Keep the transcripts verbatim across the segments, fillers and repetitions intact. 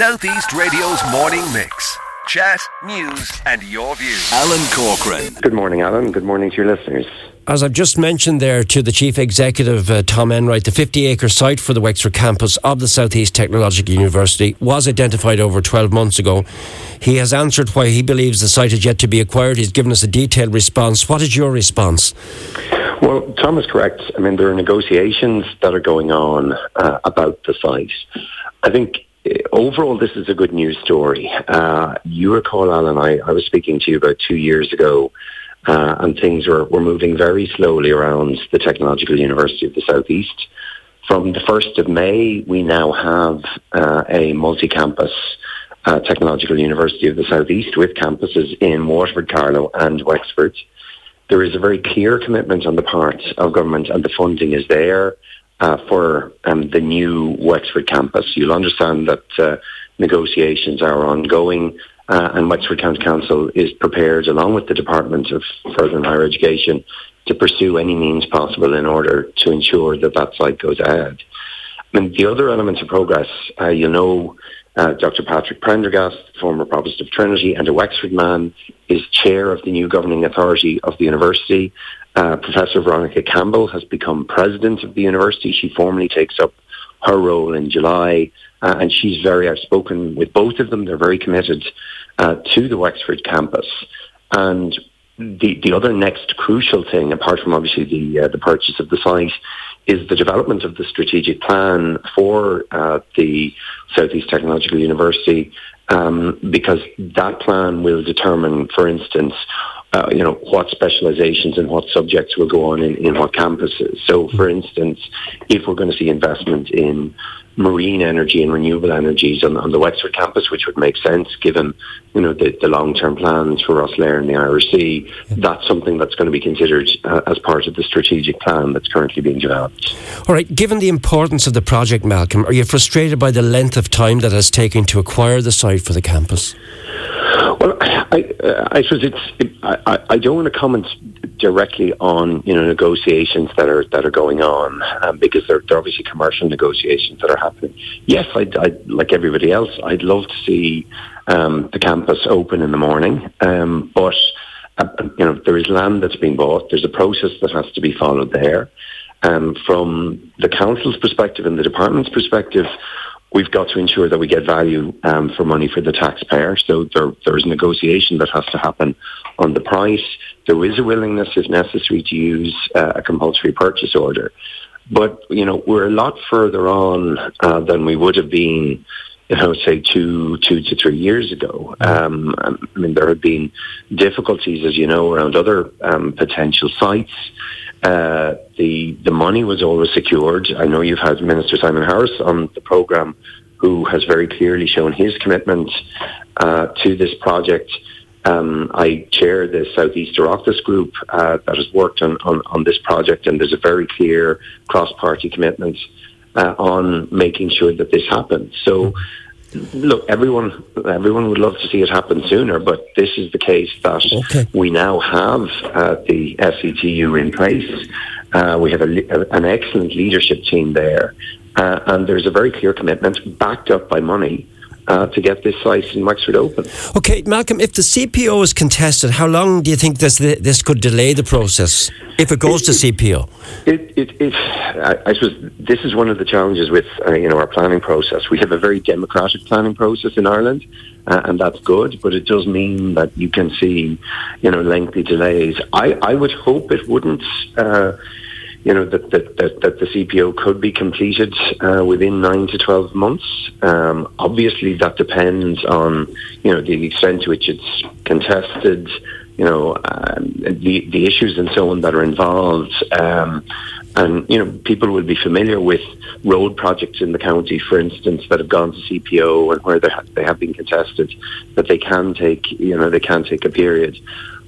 Southeast Radio's morning mix. Chat, news and your views. Alan Corcoran. Good morning, Alan. Good morning to your listeners. As I've just mentioned there to the Chief Executive, uh, Tom Enright, the fifty-acre site for the Wexford campus of the Southeast Technological University was identified over twelve months ago. He has answered why he believes the site is yet to be acquired. He's given us a detailed response. What is your response? Well, Tom is correct. I mean, there are negotiations that are going on uh, about the site. I think overall, this is a good news story. Uh, you recall, Alan, I, I was speaking to you about two years ago, uh, and things were, were moving very slowly around the Technological University of the Southeast. From the first of May, we now have uh, a multi-campus uh, Technological University of the Southeast with campuses in Waterford, Carlow and Wexford. There is a very clear commitment on the part of government, and the funding is there. Uh, for um, the new Wexford campus. You'll understand that uh, negotiations are ongoing uh, and Wexford County Council is prepared, along with the Department of Further and Higher Education, to pursue any means possible in order to ensure that that site goes ahead. I mean, the other elements of progress, uh, you know, uh, Doctor Patrick Prendergast, former Provost of Trinity and a Wexford man, is chair of the new governing authority of the university. Uh, Professor Veronica Campbell has become president of the university. She formally takes up her role in July, uh, and she's very outspoken with both of them. They're very committed uh, to the Wexford campus. And the, the other next crucial thing, apart from obviously the, uh, the purchase of the site, is the development of the strategic plan for uh, the Southeast Technological University, um, because that plan will determine, for instance, Uh, you know, what specializations and what subjects will go on in, in what campuses. So, for instance, if we're going to see investment in marine energy and renewable energies on, on the Wexford campus, which would make sense given, you know, the, the long-term plans for Rosslare and the Irish Sea, that's something that's going to be considered uh, as part of the strategic plan that's currently being developed. All right. Given the importance of the project, Malcolm, are you frustrated by the length of time that has taken to acquire the site for the campus? Well, I, uh, I suppose it's. It, I, I don't want to comment directly on, you know, negotiations that are that are going on, um, because they're, they're obviously commercial negotiations that are happening. Yes, I'd, I'd, like everybody else, I'd love to see um, the campus open in the morning, um, but uh, you know, there is land that's been bought. There's a process that has to be followed there, and um, from the council's perspective and the department's perspective, we've got to ensure that we get value um, for money for the taxpayer. So there, there is negotiation that has to happen on the price. There is a willingness, if necessary, to use uh, a compulsory purchase order. But, you know, we're a lot further on uh, than we would have been, you know, say two, two to three years ago. Um, I mean, there have been difficulties, as you know, around other um, potential sites. Uh, the the money was always secured. I know you've had Minister Simon Harris on the programme, who has very clearly shown his commitment uh, to this project. Um, I chair the Southeast Octus Group uh, that has worked on, on, on this project, and there's a very clear cross-party commitment uh, on making sure that this happens. So, look, everyone everyone would love to see it happen sooner, but this is the case that okay. we now have uh, the S E T U in place. Uh, we have a, an excellent leadership team there, uh, and there's a very clear commitment backed up by money uh, to get this site in Wexford open. Okay, Malcolm, if the C P O is contested, how long do you think this this could delay the process if it goes it, to C P O? It, it, it, I, I suppose this is one of the challenges with uh, you know, our planning process. We have a very democratic planning process in Ireland, uh, and that's good, but it does mean that you can see, you know, lengthy delays. I, I would hope it wouldn't. Uh, you know, that, that, that, that the C P O could be completed uh, within nine to twelve months. Um, obviously, that depends on, you know, the extent to which it's contested, you know, um, the, the issues and so on that are involved. Um, and, you know, people will be familiar with road projects in the county, for instance, that have gone to C P O and where they ha- they have been contested, that they can take, you know, they can take a period.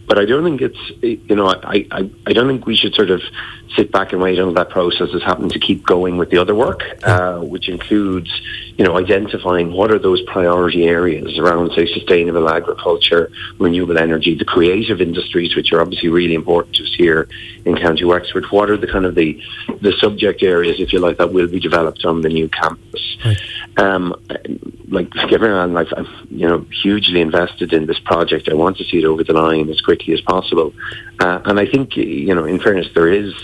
But I don't think it's, you know, I, I, I don't think we should sort of sit back and wait until that process has happened to keep going with the other work, uh, which includes, you know, identifying what are those priority areas around, say, sustainable agriculture, renewable energy, the creative industries, which are obviously really important to us here in County Wexford. What are the kind of the, the subject areas, if you like, that will be developed on the new campus? Right. Um, like, like everyone, like, I'm, you know, hugely invested in this project. I want to see it over the line as quickly as possible. Uh, and I think, you know, in fairness, there is...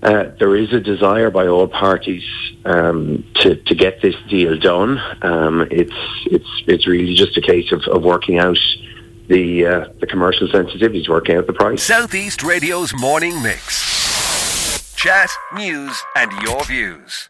Uh, there is a desire by all parties um, to, to get this deal done. Um, it's it's it's really just a case of, of working out the uh, the commercial sensitivities, working out the price. Southeast Radio's Morning Mix. Chat, news and your views.